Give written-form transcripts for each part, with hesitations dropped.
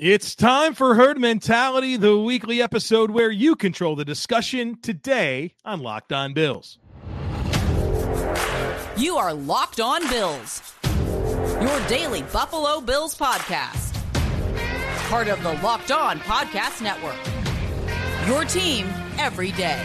It's time for Herd Mentality, the weekly episode where you control the discussion today on Locked On Bills. You are Locked On Bills, your daily Buffalo Bills podcast. Part of the Locked On Podcast Network, your team every day.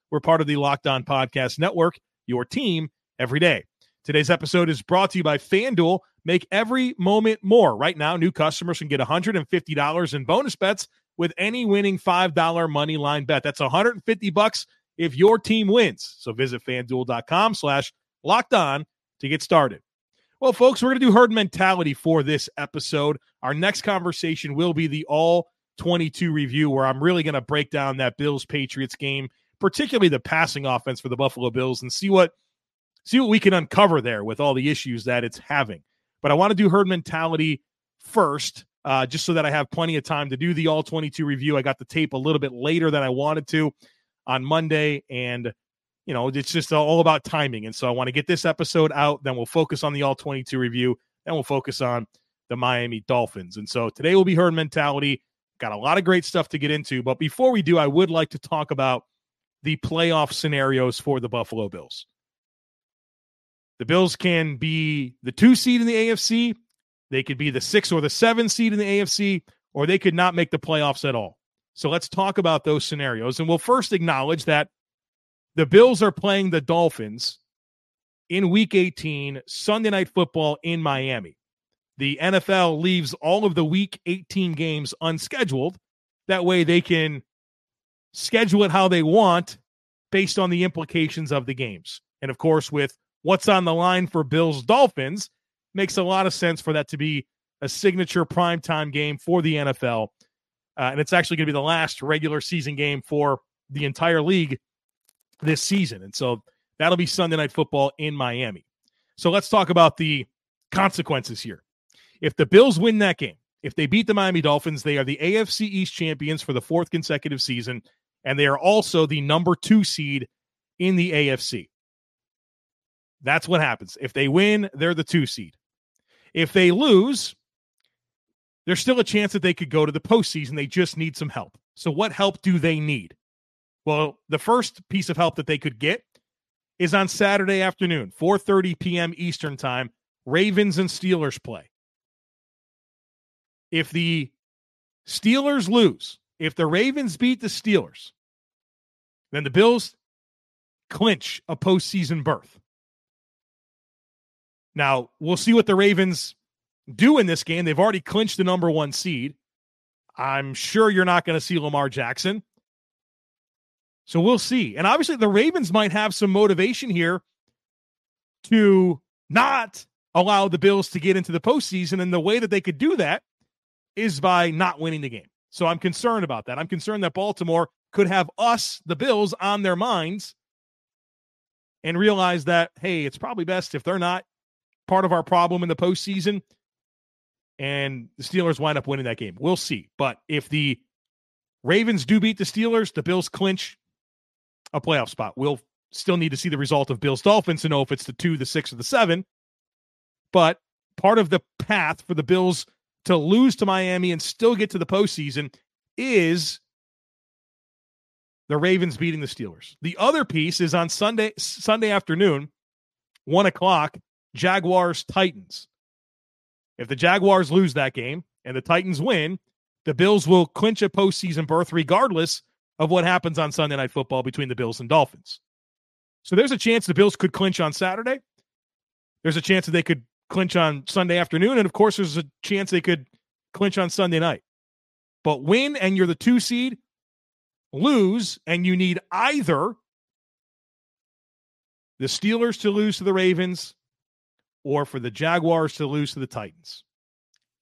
We're part of the Locked On Podcast Network, your team every day. Today's episode is brought to you by FanDuel. Make every moment more. Right now, new customers can get $150 in bonus bets with any winning $5 money line bet. That's $150 if your team wins. So visit FanDuel.com/LockedOn to get started. Well, folks, we're going to do Herd Mentality for this episode. Our next conversation will be the All-22 review, where I'm really going to break down that Bills-Patriots game, particularly the passing offense for the Buffalo Bills, and see what we can uncover there with all the issues that it's having. But I want to do Herd Mentality first, just so that I have plenty of time to do the All-22 review. I got the tape a little bit later than I wanted to on Monday, and you know, it's just all about timing. And so I want to get this episode out, then we'll focus on the All-22 review, then we'll focus on the Miami Dolphins. And so today will be Herd Mentality. Got a lot of great stuff to get into, but before we do, I would like to talk about the playoff scenarios for the Buffalo Bills. The Bills can be the 2 seed in the AFC, they could be the 6 or the 7 seed in the AFC, or they could not make the playoffs at all. So let's talk about those scenarios. And we'll first acknowledge that the Bills are playing the Dolphins in Week 18, Sunday Night Football in Miami. The NFL leaves all of the Week 18 games unscheduled. That way they can schedule it how they want based on the implications of the games. And of course, with what's on the line for Bills Dolphins, makes a lot of sense for that to be a signature primetime game for the NFL. And it's actually going to be the last regular season game for the entire league this season. And so that'll be Sunday Night Football in Miami. So let's talk about the consequences here. If the Bills win that game, if they beat the Miami Dolphins, they are the AFC East champions for the 4th consecutive season, and they are also the number 2 seed in the AFC. That's what happens. If they win, they're the 2 seed. If they lose, there's still a chance that they could go to the postseason. They just need some help. So what help do they need? Well, the first piece of help that they could get is on Saturday afternoon, 4:30 p.m. Eastern time, Ravens and Steelers play. If the Steelers lose, if the Ravens beat the Steelers, then the Bills clinch a postseason berth. Now, we'll see what the Ravens do in this game. They've already clinched the number 1 seed. I'm sure you're not going to see Lamar Jackson. So we'll see. And obviously the Ravens might have some motivation here to not allow the Bills to get into the postseason. And the way that they could do that is by not winning the game. So I'm concerned about that. I'm concerned that Baltimore could have us, the Bills, on their minds and realize that, hey, it's probably best if they're not part of our problem in the postseason, and the Steelers wind up winning that game. We'll see. But if the Ravens do beat the Steelers, the Bills clinch a playoff spot. We'll still need to see the result of Bills Dolphins to know if it's the 2, the 6, or the 7. But part of the path for the Bills to lose to Miami and still get to the postseason is the Ravens beating the Steelers. The other piece is on Sunday afternoon, 1 o'clock, Jaguars-Titans. If the Jaguars lose that game and the Titans win, the Bills will clinch a postseason berth regardless of what happens on Sunday Night Football between the Bills and Dolphins. So there's a chance the Bills could clinch on Saturday. There's a chance that they could clinch on Sunday afternoon, and of course there's a chance they could clinch on Sunday night. But win and you're the 2 seed, lose and you need either the Steelers to lose to the Ravens or for the Jaguars to lose to the Titans.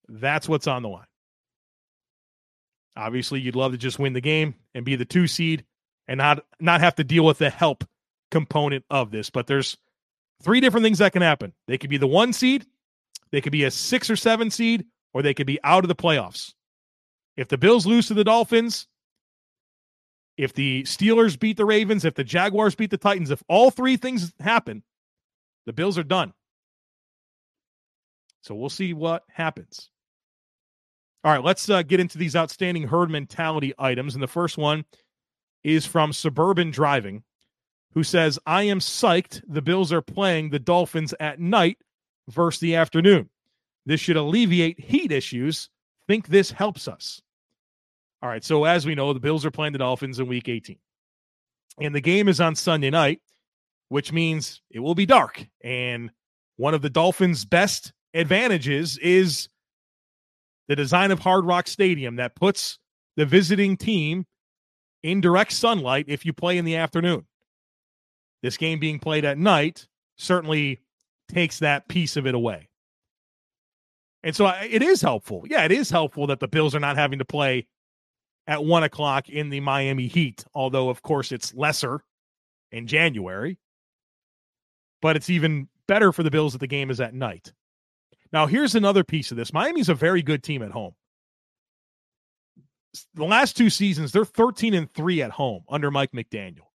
That's what's on the line. Obviously, you'd love to just win the game and be the 2 seed and not have to deal with the help component of this. But there's 3 different things that can happen. They could be the 1 seed, they could be a 6 or 7 seed, or they could be out of the playoffs. If the Bills lose to the Dolphins, if the Steelers beat the Ravens, if the Jaguars beat the Titans, if all 3 things happen, the Bills are done. So we'll see what happens. All right, let's get into these outstanding herd mentality items. And the first one is from Suburban Driving, who says, I am psyched the Bills are playing the Dolphins at night versus the afternoon. This should alleviate heat issues. Think this helps us. All right, so as we know, the Bills are playing the Dolphins in Week 18. And the game is on Sunday night, which means it will be dark. And one of the Dolphins' best advantages is the design of Hard Rock Stadium that puts the visiting team in direct sunlight if you play in the afternoon. This game being played at night certainly takes that piece of it away. And so it is helpful. Yeah, it is helpful that the Bills are not having to play at 1 o'clock in the Miami heat, although, of course, it's lesser in January. But it's even better for the Bills that the game is at night. Now, here's another piece of this. Miami's a very good team at home. The last 2 seasons, they're 13-3 at home under Mike McDaniel.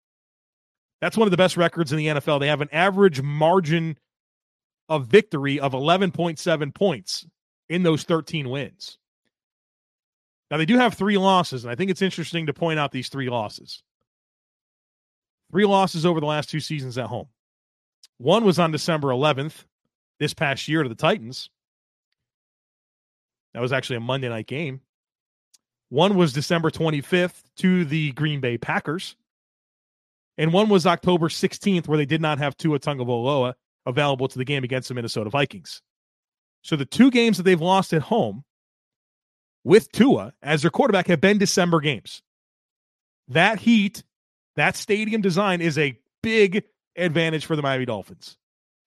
That's one of the best records in the NFL. They have an average margin of victory of 11.7 points in those 13 wins. Now, they do have 3 losses, and I think it's interesting to point out these 3 losses. 3 losses over the last 2 seasons at home. One was on December 11th this past year to the Titans. That was actually a Monday night game. One was December 25th to the Green Bay Packers. And one was October 16th, where they did not have Tua Tungaboloa available to the game against the Minnesota Vikings. So the 2 games that they've lost at home with Tua as their quarterback have been December games. That heat, that stadium design is a big advantage for the Miami Dolphins.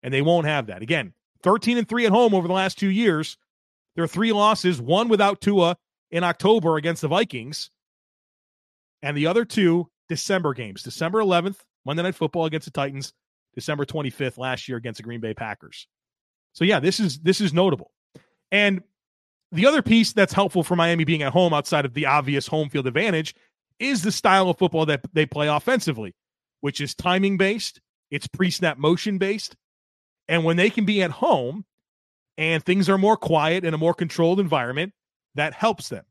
And they won't have that. Again, 13-3 at home over the last 2 years. There are 3 losses, one without Tua in October against the Vikings. And the other 2 December games, December 11th, Monday Night Football against the Titans, December 25th last year against the Green Bay Packers. So yeah, this is notable. And the other piece that's helpful for Miami being at home outside of the obvious home field advantage is the style of football that they play offensively, which is timing-based, it's pre-snap motion-based, and when they can be at home and things are more quiet in a more controlled environment, that helps them.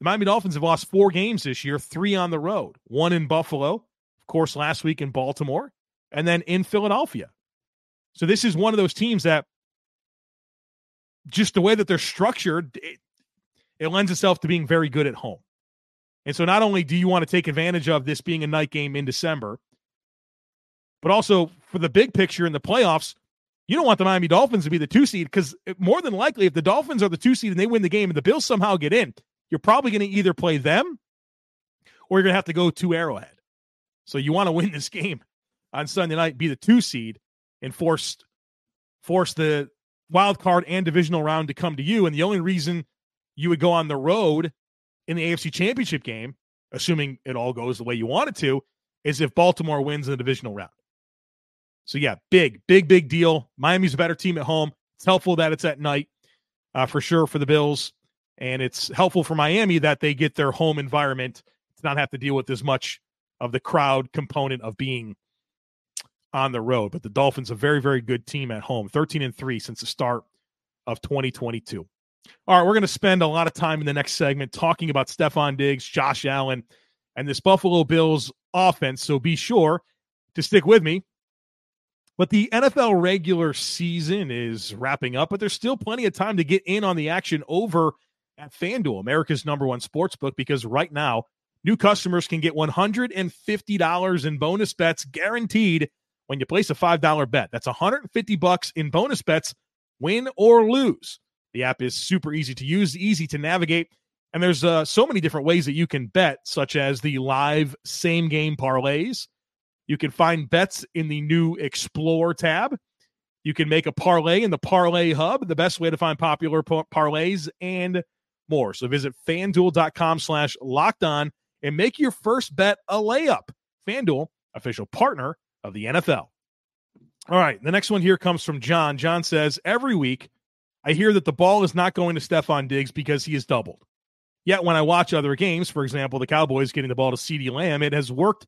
The Miami Dolphins have lost 4 games this year, 3 on the road, 1 in Buffalo, of course, last week in Baltimore, and then in Philadelphia. So this is one of those teams that just the way that they're structured, it lends itself to being very good at home. And so not only do you want to take advantage of this being a night game in December, but also for the big picture in the playoffs, you don't want the Miami Dolphins to be the 2 seed because more than likely if the Dolphins are the 2 seed and they win the game and the Bills somehow get in, you're probably going to either play them or you're going to have to go to Arrowhead. So you want to win this game on Sunday night, be the 2 seed and force the wild card and divisional round to come to you. And the only reason you would go on the road in the AFC Championship game, assuming it all goes the way you want it to, is if Baltimore wins in the divisional round. So yeah, big deal. Miami's a better team at home. It's helpful that it's at night for sure for the Bills. And it's helpful for Miami that they get their home environment to not have to deal with as much of the crowd component of being on the road. But the Dolphins, a very, very good team at home, 13-3 since the start of 2022. All right, we're going to spend a lot of time in the next segment talking about Stefon Diggs, Josh Allen, and this Buffalo Bills offense. So be sure to stick with me. But the NFL regular season is wrapping up, but there's still plenty of time to get in on the action over at FanDuel, America's #1 sportsbook, because right now, new customers can get $150 in bonus bets guaranteed when you place a $5 bet. That's $150 in bonus bets, win or lose. The app is super easy to use, easy to navigate, and there's so many different ways that you can bet, such as the live same-game parlays. You can find bets in the new Explore tab. You can make a parlay in the Parlay Hub, the best way to find popular parlays and more. So visit FanDuel.com/LockedOn and make your first bet a layup. FanDuel, official partner of the NFL. All right, the next one here comes from John. John says, every week I hear that the ball is not going to Stefon Diggs because he is doubled. Yet when I watch other games, for example, the Cowboys getting the ball to CeeDee Lamb, it has worked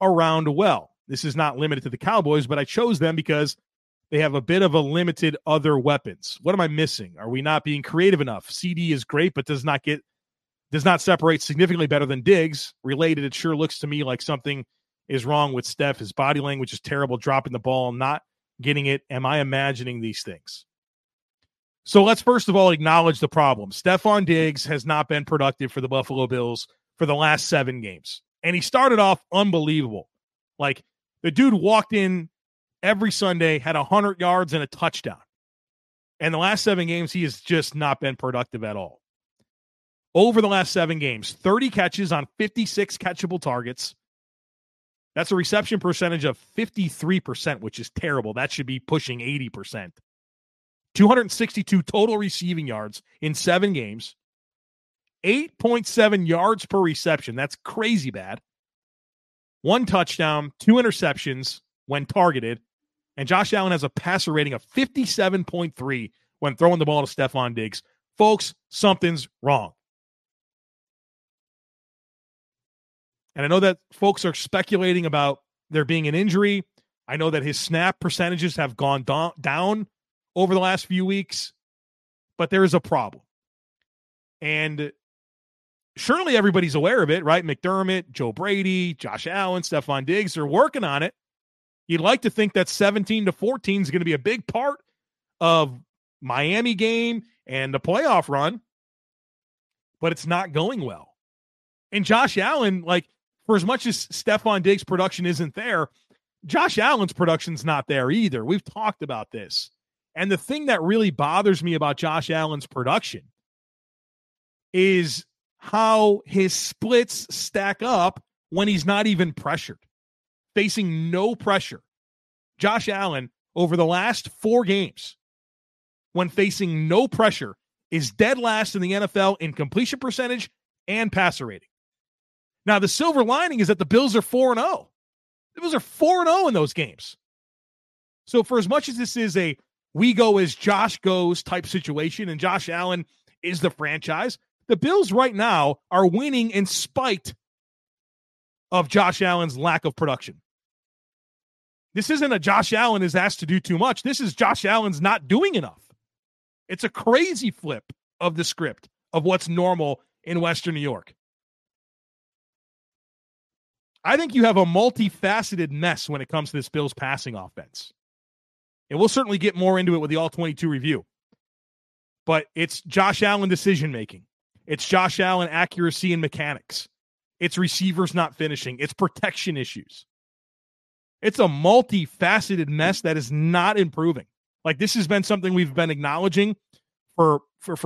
around well. This is not limited to the Cowboys, but I chose them because they have a bit of a limited other weapons. What am I missing? Are we not being creative enough? CD is great, but does not separate significantly better than Diggs. Related, it sure looks to me like something is wrong with Steph. His body language is terrible, dropping the ball, not getting it. Am I imagining these things? So let's first of all acknowledge the problem. Stefon Diggs has not been productive for the Buffalo Bills for the last 7 games. And he started off unbelievable. Like, the dude walked in every Sunday, had 100 yards and a touchdown. And the last 7 games, he has just not been productive at all. Over the last 7 games, 30 catches on 56 catchable targets. That's a reception percentage of 53%, which is terrible. That should be pushing 80%. 262 total receiving yards in 7 games, 8.7 yards per reception. That's crazy bad. 1 touchdown, 2 interceptions when targeted. And Josh Allen has a passer rating of 57.3 when throwing the ball to Stefon Diggs. Folks, something's wrong. And I know that folks are speculating about there being an injury. I know that his snap percentages have gone down over the last few weeks, but there is a problem. And surely everybody's aware of it, right? McDermott, Joe Brady, Josh Allen, Stefon Diggs are working on it. You'd like to think that 17-14 is going to be a big part of Miami game and the playoff run, but it's not going well. And Josh Allen, like, for as much as Stefon Diggs' production isn't there, Josh Allen's production's not there either. We've talked about this. And the thing that really bothers me about Josh Allen's production is how his splits stack up when he's not even pressured, facing no pressure. Josh Allen, over the last 4 games, when facing no pressure, is dead last in the NFL in completion percentage and passer rating. Now, the silver lining is that the Bills are 4-0. The Bills are 4-0 in those games. So for as much as this is a we go as Josh goes type situation, and Josh Allen is the franchise, the Bills right now are winning in spite of Josh Allen's lack of production. This isn't a Josh Allen is asked to do too much. This is Josh Allen's not doing enough. It's a crazy flip of the script of what's normal in Western New York. I think you have a multifaceted mess when it comes to this Bills passing offense. And we'll certainly get more into it with the All-22 review. But it's Josh Allen decision-making. It's Josh Allen accuracy and mechanics. It's receivers not finishing. It's protection issues. It's a multifaceted mess that is not improving. Like, this has been something we've been acknowledging for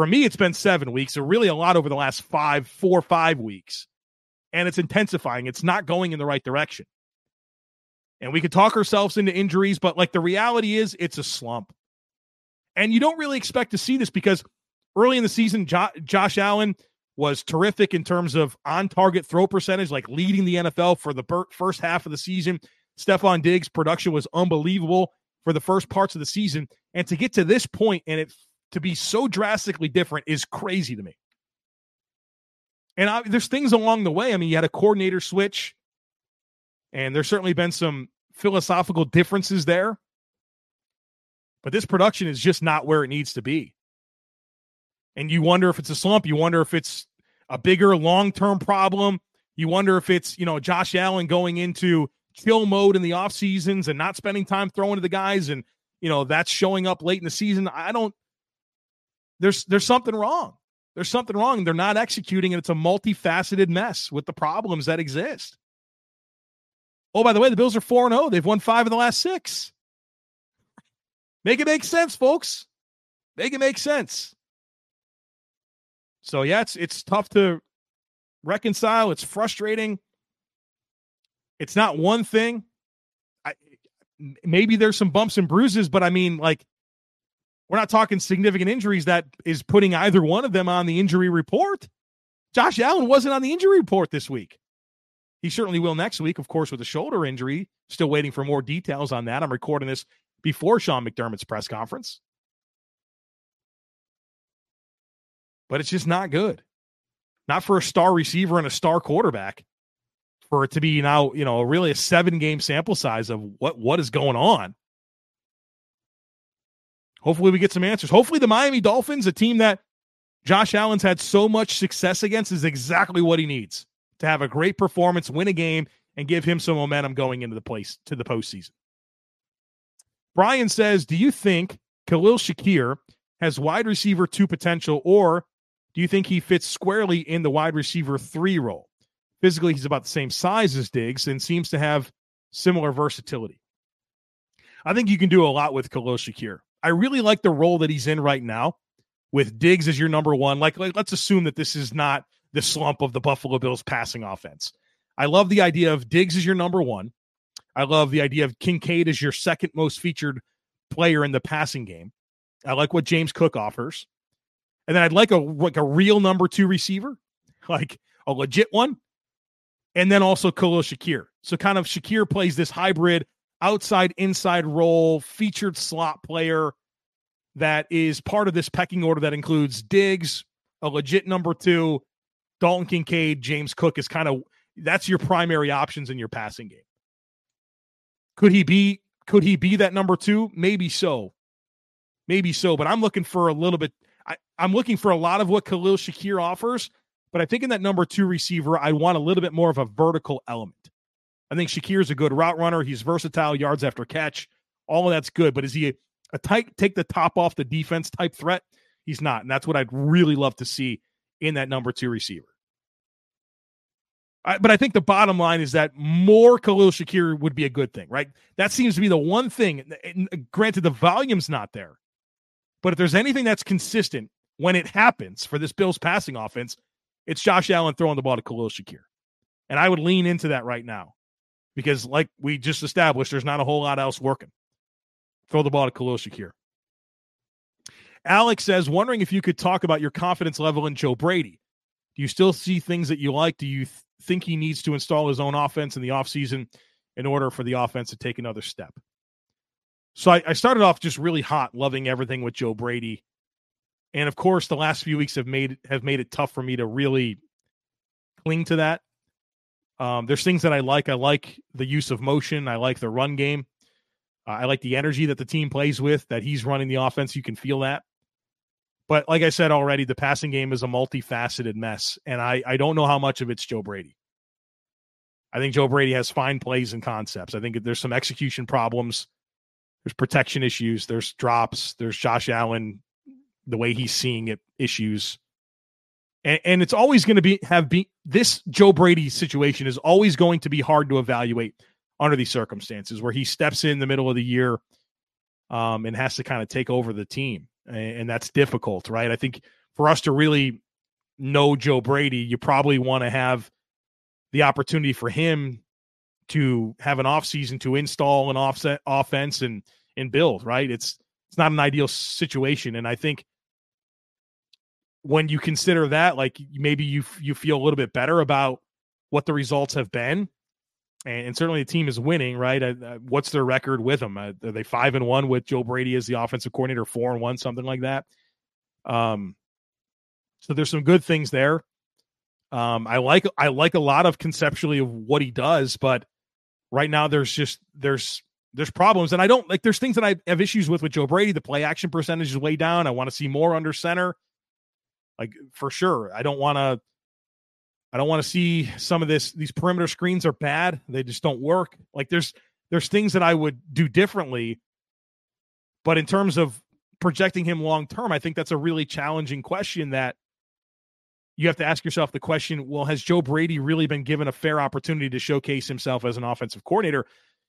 me, it's been 7 weeks, or really a lot over the last 4 or 5 weeks. And it's intensifying. It's not going in the right direction. And we could talk ourselves into injuries, but like, the reality is it's a slump. And you don't really expect to see this because early in the season, Josh Allen was terrific in terms of on-target throw percentage, like leading the NFL for the first half of the season. Stefon Diggs' production was unbelievable for the first parts of the season. And to get to this point and it to be so drastically different is crazy to me. And there's things along the way. I mean, you had a coordinator switch. And there's certainly been some philosophical differences there. But this production is just not where it needs to be. And you wonder if it's a slump. You wonder if it's a bigger long-term problem. You wonder if it's, Josh Allen going into chill mode in the off seasons and not spending time throwing to the guys. And, that's showing up late in the season. There's something wrong. There's something wrong. They're not executing, and it's a multifaceted mess with the problems that exist. Oh, by the way, the Bills are 4-0. They've won 5 of the last 6. Make it make sense, folks. Make it make sense. So, yeah, it's tough to reconcile. It's frustrating. It's not one thing. maybe there's some bumps and bruises, but I mean, like, we're not talking significant injuries that is putting either one of them on the injury report. Josh Allen wasn't on the injury report this week. He certainly will next week, of course, with a shoulder injury. Still waiting for more details on that. I'm recording this before Sean McDermott's press conference. But it's just not good. Not for a star receiver and a star quarterback. For it to be now, you know, really a 7-game sample size of what is going on. Hopefully we get some answers. Hopefully the Miami Dolphins, a team that Josh Allen's had so much success against, is exactly what he needs to have a great performance, win a game, and give him some momentum going into the place to the postseason. Brian says, do you think Khalil Shakir has wide receiver 2 potential, or do you think he fits squarely in the wide receiver 3 role? Physically, he's about the same size as Diggs and seems to have similar versatility. I think you can do a lot with Khalil Shakir. I really like the role that he's in right now with Diggs as your number one. Like let's assume that this is not the slump of the Buffalo Bills passing offense. I love the idea of Diggs as your number one. I love the idea of Kincaid as your second most featured player in the passing game. I like what James Cook offers. And then I'd like a real number 2 receiver, like a legit one. And then also Khalil Shakir. So kind of Shakir plays this hybrid outside-inside role, featured slot player that is part of this pecking order that includes Diggs, a legit number 2, Dalton Kincaid, James Cook is kind of, that's your primary options in your passing game. Could he be that number 2? Maybe so, but I'm looking for a little bit, I'm looking for a lot of what Khalil Shakir offers, but I think in that number 2 receiver, I want a little bit more of a vertical element. I think Shakir's a good route runner. He's versatile, yards after catch. All of that's good. But is he a tight, take the top off the defense type threat? He's not. And that's what I'd really love to see in that number 2 receiver. But I think the bottom line is that more Khalil Shakir would be a good thing, right? That seems to be the one thing. And granted, the volume's not there. But if there's anything that's consistent when it happens for this Bills passing offense, it's Josh Allen throwing the ball to Khalil Shakir. And I would lean into that right now. Because like we just established, there's not a whole lot else working. Throw the ball to Khalil Shakir. Alex says, wondering if you could talk about your confidence level in Joe Brady. Do you still see things that you like? Do you think he needs to install his own offense in the offseason in order for the offense to take another step? So I started off just really hot, loving everything with Joe Brady. And of course, the last few weeks have made it tough for me to really cling to that. There's things that I like. I like the use of motion. I like the run game. I like the energy that the team plays with, that he's running the offense. You can feel that. But like I said already, the passing game is a multifaceted mess, and I don't know how much of it's Joe Brady. I think Joe Brady has fine plays and concepts. I think there's some execution problems. There's protection issues. There's drops. There's Josh Allen, the way he's seeing it, issues. And it's always going to be this Joe Brady situation is always going to be hard to evaluate under these circumstances where he steps in the middle of the year and has to kind of take over the team. And that's difficult, right? I think for us to really know Joe Brady, you probably want to have the opportunity for him to have an offseason to install an offset offense and build, right? It's not an ideal situation. And I think when you consider that, like maybe you feel a little bit better about what the results have been, and certainly the team is winning, right? What's their record with them? Are they 5-1 with Joe Brady as the offensive coordinator, 4-1, something like that? So there's some good things there. I like a lot of conceptually of what he does, but right now there's problems, and I don't like. There's things that I have issues with Joe Brady. The play action percentage is way down. I want to see more under center. Like for sure, I don't want to see some of this. These perimeter screens are bad; they just don't work. Like there's things that I would do differently, but in terms of projecting him long term, I think that's a really challenging question that you have to ask yourself. The question: well, has Joe Brady really been given a fair opportunity to showcase himself as an offensive coordinator?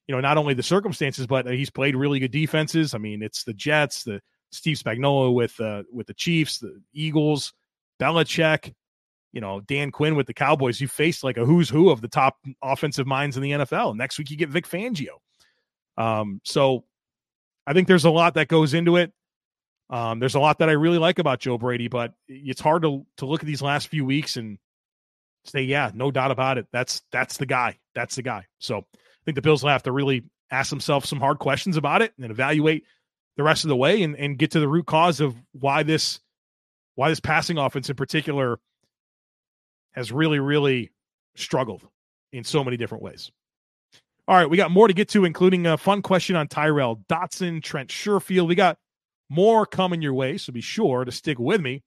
You know, not only the circumstances, but he's played really good defenses. I mean, it's the Jets, the Steve Spagnuolo with the Chiefs, the Eagles. Belichick, you know, Dan Quinn with the Cowboys, you faced like a who's who of the top offensive minds in the NFL. Next week you get Vic Fangio. So I think there's a lot that goes into it. There's a lot that I really like about Joe Brady, but it's hard to look at these last few weeks and say, yeah, no doubt about it. That's the guy. That's the guy. So I think the Bills will have to really ask themselves some hard questions about it and evaluate the rest of the way and get to the root cause of why this passing offense in particular has really, really struggled in so many different ways. All right, we got more to get to, including a fun question on Tyrel Dodson, Trent Sherfield. We got more coming your way, so be sure to stick with me.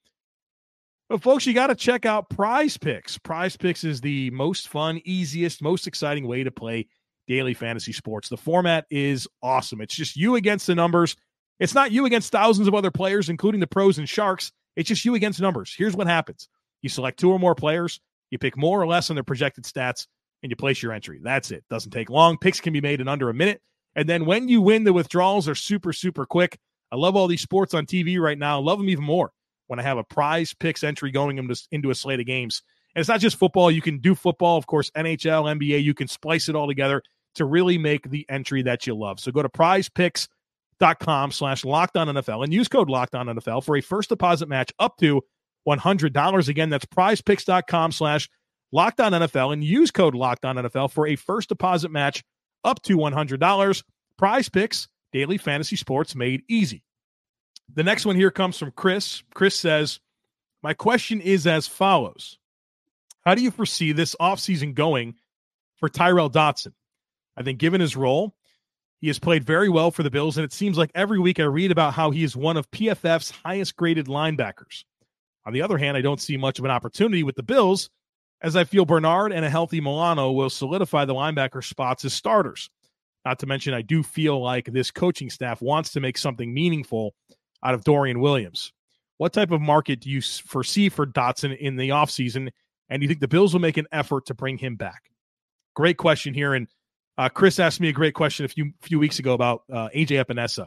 But folks, you got to check out Prize Picks. Prize Picks is the most fun, easiest, most exciting way to play daily fantasy sports. The format is awesome. It's just you against the numbers. It's not you against thousands of other players, including the pros and sharks. It's just you against numbers. Here's what happens. You select two or more players. You pick more or less on their projected stats, and you place your entry. That's it. Doesn't take long. Picks can be made in under a minute. And then when you win, the withdrawals are super, super quick. I love all these sports on TV right now. I love them even more when I have a Prize Picks entry going into a slate of games. And it's not just football. You can do football, of course, NHL, NBA. You can splice it all together to really make the entry that you love. So go to prizepicks.com/LockedOnNFL and use code LockedOnNFL for a first deposit match up to $100. Again, that's prizepicks.com/LockedOnNFL and use code LockedOnNFL for a first deposit match up to $100. Prize Picks, daily fantasy sports made easy. The next one here comes from Chris. Chris says, my question is as follows. How do you foresee this offseason going for Tyrel Dodson? I think given his role, he has played very well for the Bills, and it seems like every week I read about how he is one of PFF's highest-graded linebackers. On the other hand, I don't see much of an opportunity with the Bills, as I feel Bernard and a healthy Milano will solidify the linebacker spots as starters. Not to mention, I do feel like this coaching staff wants to make something meaningful out of Dorian Williams. What type of market do you foresee for Dotson in the offseason, and do you think the Bills will make an effort to bring him back? Great question here, and Chris asked me a great question a few weeks ago about A.J. Epenesa.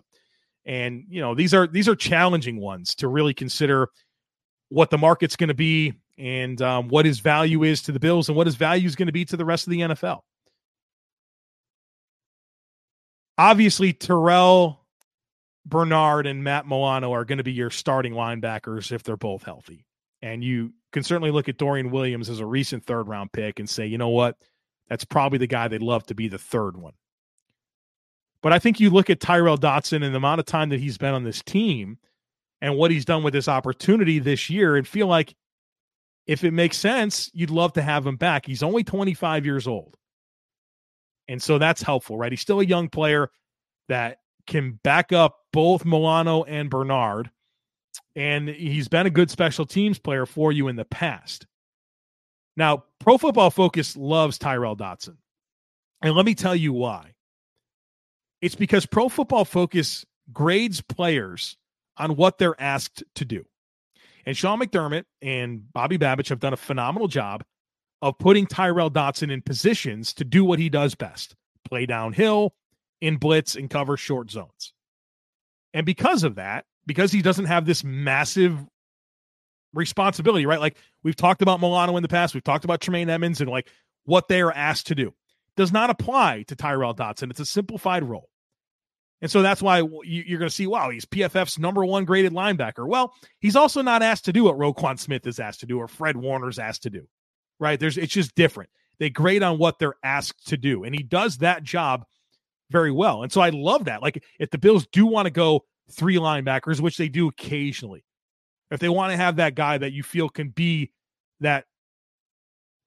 And, you know, these are challenging ones to really consider what the market's going to be and what his value is to the Bills and what his value is going to be to the rest of the NFL. Obviously, Terrell Bernard and Matt Milano are going to be your starting linebackers if they're both healthy. And you can certainly look at Dorian Williams as a recent third-round pick and say, you know what? That's probably the guy they'd love to be the third one. But I think you look at Tyrel Dodson and the amount of time that he's been on this team and what he's done with this opportunity this year and feel like if it makes sense, you'd love to have him back. He's only 25 years old. And so that's helpful, right? He's still a young player that can back up both Milano and Bernard. And he's been a good special teams player for you in the past. Now, Pro Football Focus loves Tyrel Dodson. And let me tell you why. It's because Pro Football Focus grades players on what they're asked to do. And Sean McDermott and Bobby Babich have done a phenomenal job of putting Tyrel Dodson in positions to do what he does best, play downhill, in blitz, and cover short zones. And because of that, because he doesn't have this massive responsibility, right? Like we've talked about Milano in the past. We've talked about Tremaine Edmonds and like what they are asked to do does not apply to Tyrel Dodson. It's a simplified role. And so that's why you're going to see, wow, he's PFF's number one graded linebacker. Well, he's also not asked to do what Roquan Smith is asked to do or Fred Warner's asked to do, right? It's just different. They grade on what they're asked to do. And he does that job very well. And so I love that. Like if the Bills do want to go three linebackers, which they do occasionally, if they want to have that guy that you feel can be that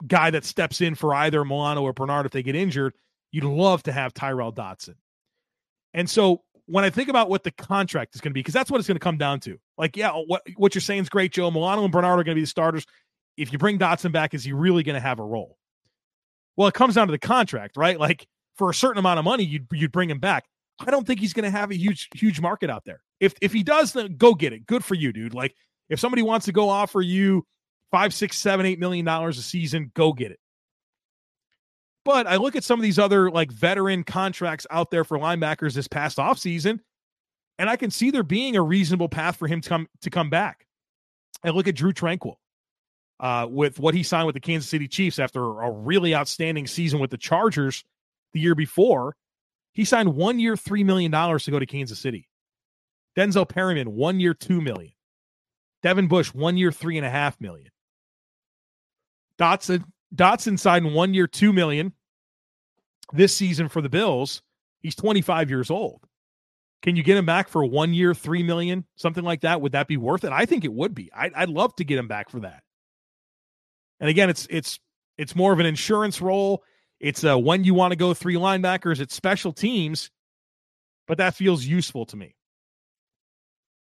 guy that steps in for either Milano or Bernard if they get injured, you'd love to have Tyrel Dodson. And so when I think about what the contract is going to be, because that's what it's going to come down to. Like, yeah, what you're saying is great, Joe. Milano and Bernard are going to be the starters. If you bring Dodson back, is he really going to have a role? Well, it comes down to the contract, right? Like for a certain amount of money, you'd bring him back. I don't think he's going to have a huge market out there. If he does, then go get it. Good for you, dude. Like, if somebody wants to go offer you $5, $6, $7, $8 million a season, go get it. But I look at some of these other like veteran contracts out there for linebackers this past offseason, and I can see there being a reasonable path for him to come back. And look at Drew Tranquil with what he signed with the Kansas City Chiefs after a really outstanding season with the Chargers the year before. He signed 1 year, $3 million to go to Kansas City. Denzel Perryman, 1 year, $2 million. Devin Bush, 1 year, $3.5 million. Dodson signed 1 year, $2 million this season for the Bills. He's 25 years old. Can you get him back for 1 year, $3 million, something like that? Would that be worth it? I think it would be. I'd love to get him back for that. And again, it's more of an insurance role. It's when you want to go three linebackers, it's special teams, but that feels useful to me.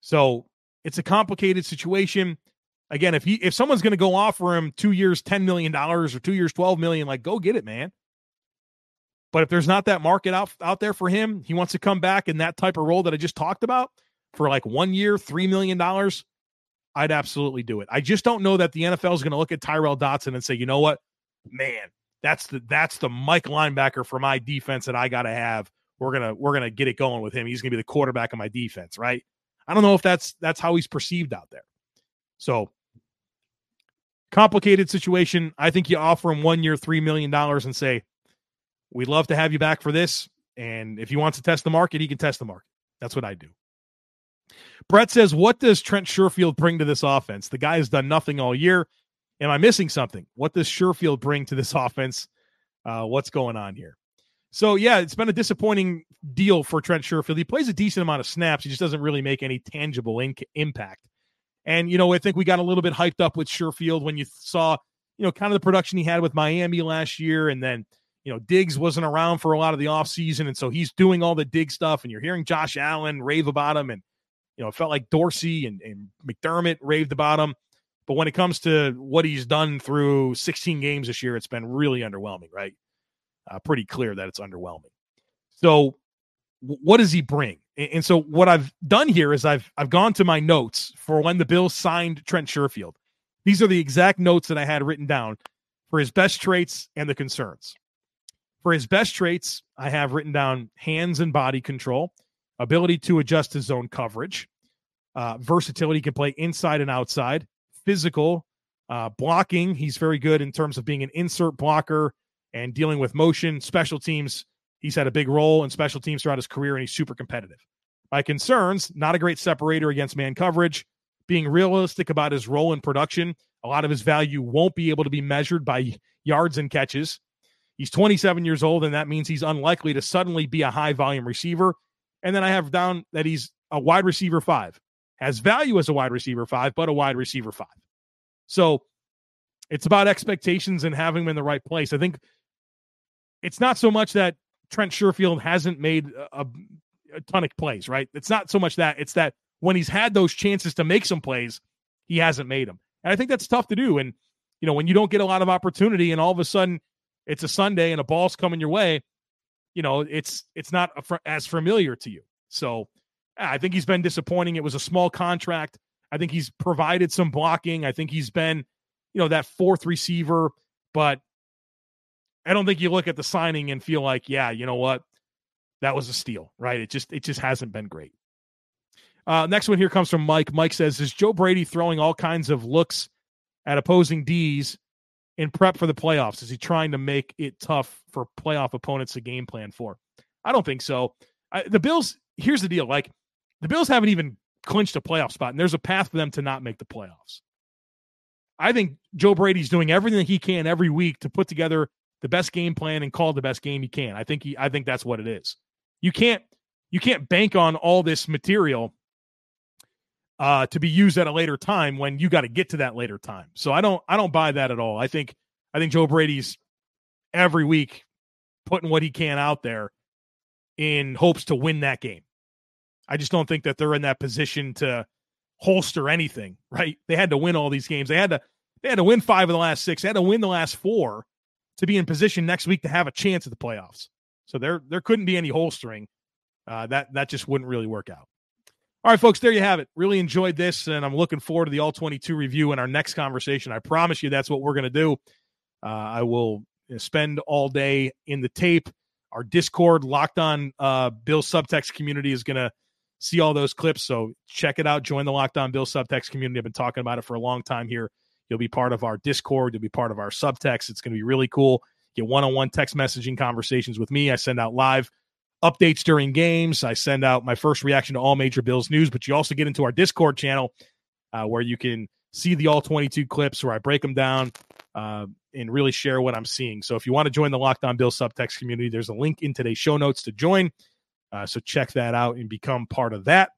So it's a complicated situation. Again, if someone's going to go offer him 2 years, $10 million or 2 years, $12 million, like go get it, man. But if there's not that market out there for him, he wants to come back in that type of role that I just talked about for like 1 year, $3 million. I'd absolutely do it. I just don't know that the NFL is going to look at Tyrel Dodson and say, you know what, man, that's the Mike linebacker for my defense that I got to have. We're going to get it going with him. He's going to be the quarterback of my defense, right? I don't know if that's how he's perceived out there. So complicated situation. I think you offer him 1 year, $3 million and say, we'd love to have you back for this. And if he wants to test the market, he can test the market. That's what I do. Brett says, what does Trent Sherfield bring to this offense? The guy has done nothing all year. Am I missing something? What does Sherfield bring to this offense? What's going on here? So, yeah, it's been a disappointing deal for Trent Sherfield. He plays a decent amount of snaps. He just doesn't really make any tangible impact. And, you know, I think we got a little bit hyped up with Sherfield when you saw, you know, kind of the production he had with Miami last year. And then, you know, Diggs wasn't around for a lot of the offseason. And so he's doing all the Diggs stuff. And you're hearing Josh Allen rave about him. And, you know, it felt like Dorsey and McDermott raved about him. But when it comes to what he's done through 16 games this year, it's been really underwhelming, right? Pretty clear that it's underwhelming. So what does he bring? And so what I've done here is I've gone to my notes for when the Bills signed Trent Sherfield. These are the exact notes that I had written down for his best traits and the concerns. For his best traits, I have written down hands and body control, ability to adjust to zone coverage, versatility, can play inside and outside, physical, blocking. He's very good in terms of being an insert blocker and dealing with motion, special teams. He's had a big role in special teams throughout his career, and he's super competitive. My concerns, not a great separator against man coverage, being realistic about his role in production. A lot of his value won't be able to be measured by yards and catches. He's 27 years old, and that means he's unlikely to suddenly be a high-volume receiver. And then I have down that he's a wide receiver 5, has value as a wide receiver 5, but a wide receiver 5. So it's about expectations and having him in the right place. I think it's not so much that Trent Sherfield hasn't made a ton of plays, right? It's not so much that. It's that when he's had those chances to make some plays, he hasn't made them. And I think that's tough to do. And, you know, when you don't get a lot of opportunity and all of a sudden it's a Sunday and a ball's coming your way, you know, it's not as familiar to you. So I think he's been disappointing. It was a small contract. I think he's provided some blocking. I think he's been, you know, that fourth receiver, but I don't think you look at the signing and feel like, yeah, you know what? That was a steal, right? It just hasn't been great. Next one here comes from Mike. Mike says, is Joe Brady throwing all kinds of looks at opposing D's in prep for the playoffs? Is he trying to make it tough for playoff opponents to game plan for? I don't think so. The Bills, here's the deal. Like, the Bills haven't even clinched a playoff spot, and there's a path for them to not make the playoffs. I think Joe Brady's doing everything that he can every week to put together the best game plan and call the best game he can. I think that's what it is. You can't bank on all this material to be used at a later time when you got to get to that later time. So I don't buy that at all. I think Joe Brady's every week putting what he can out there in hopes to win that game. I just don't think that they're in that position to holster anything, right? They had to win all these games. They had to win 5 of the last 6. They had to win the last 4 to be in position next week to have a chance at the playoffs. So there couldn't be any holstering. That just wouldn't really work out. All right, folks, there you have it. Really enjoyed this, and I'm looking forward to the All-22 review and our next conversation. I promise you that's what we're going to do. I will spend all day in the tape. Our Discord, Locked On Bills Subtext community is going to see all those clips, so check it out. Join the Locked On Bills Subtext community. I've been talking about it for a long time here. You'll be part of our Discord. You'll be part of our subtext. It's going to be really cool. Get one-on-one text messaging conversations with me. I send out live updates during games. I send out my first reaction to all major Bills news, but you also get into our Discord channel where you can see the all 22 clips where I break them down and really share what I'm seeing. So if you want to join the Locked On Bills subtext community, there's a link in today's show notes to join. So check that out and become part of that.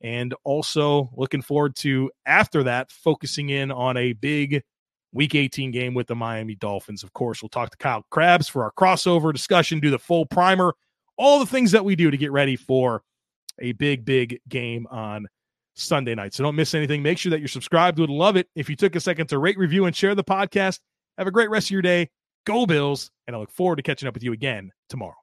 And also looking forward to, after that, focusing in on a big Week 18 game with the Miami Dolphins. Of course, we'll talk to Kyle Krabs for our crossover discussion, do the full primer, all the things that we do to get ready for a big, big game on Sunday night. So don't miss anything. Make sure that you're subscribed. Would love it if you took a second to rate, review, and share the podcast. Have a great rest of your day. Go Bills, and I look forward to catching up with you again tomorrow.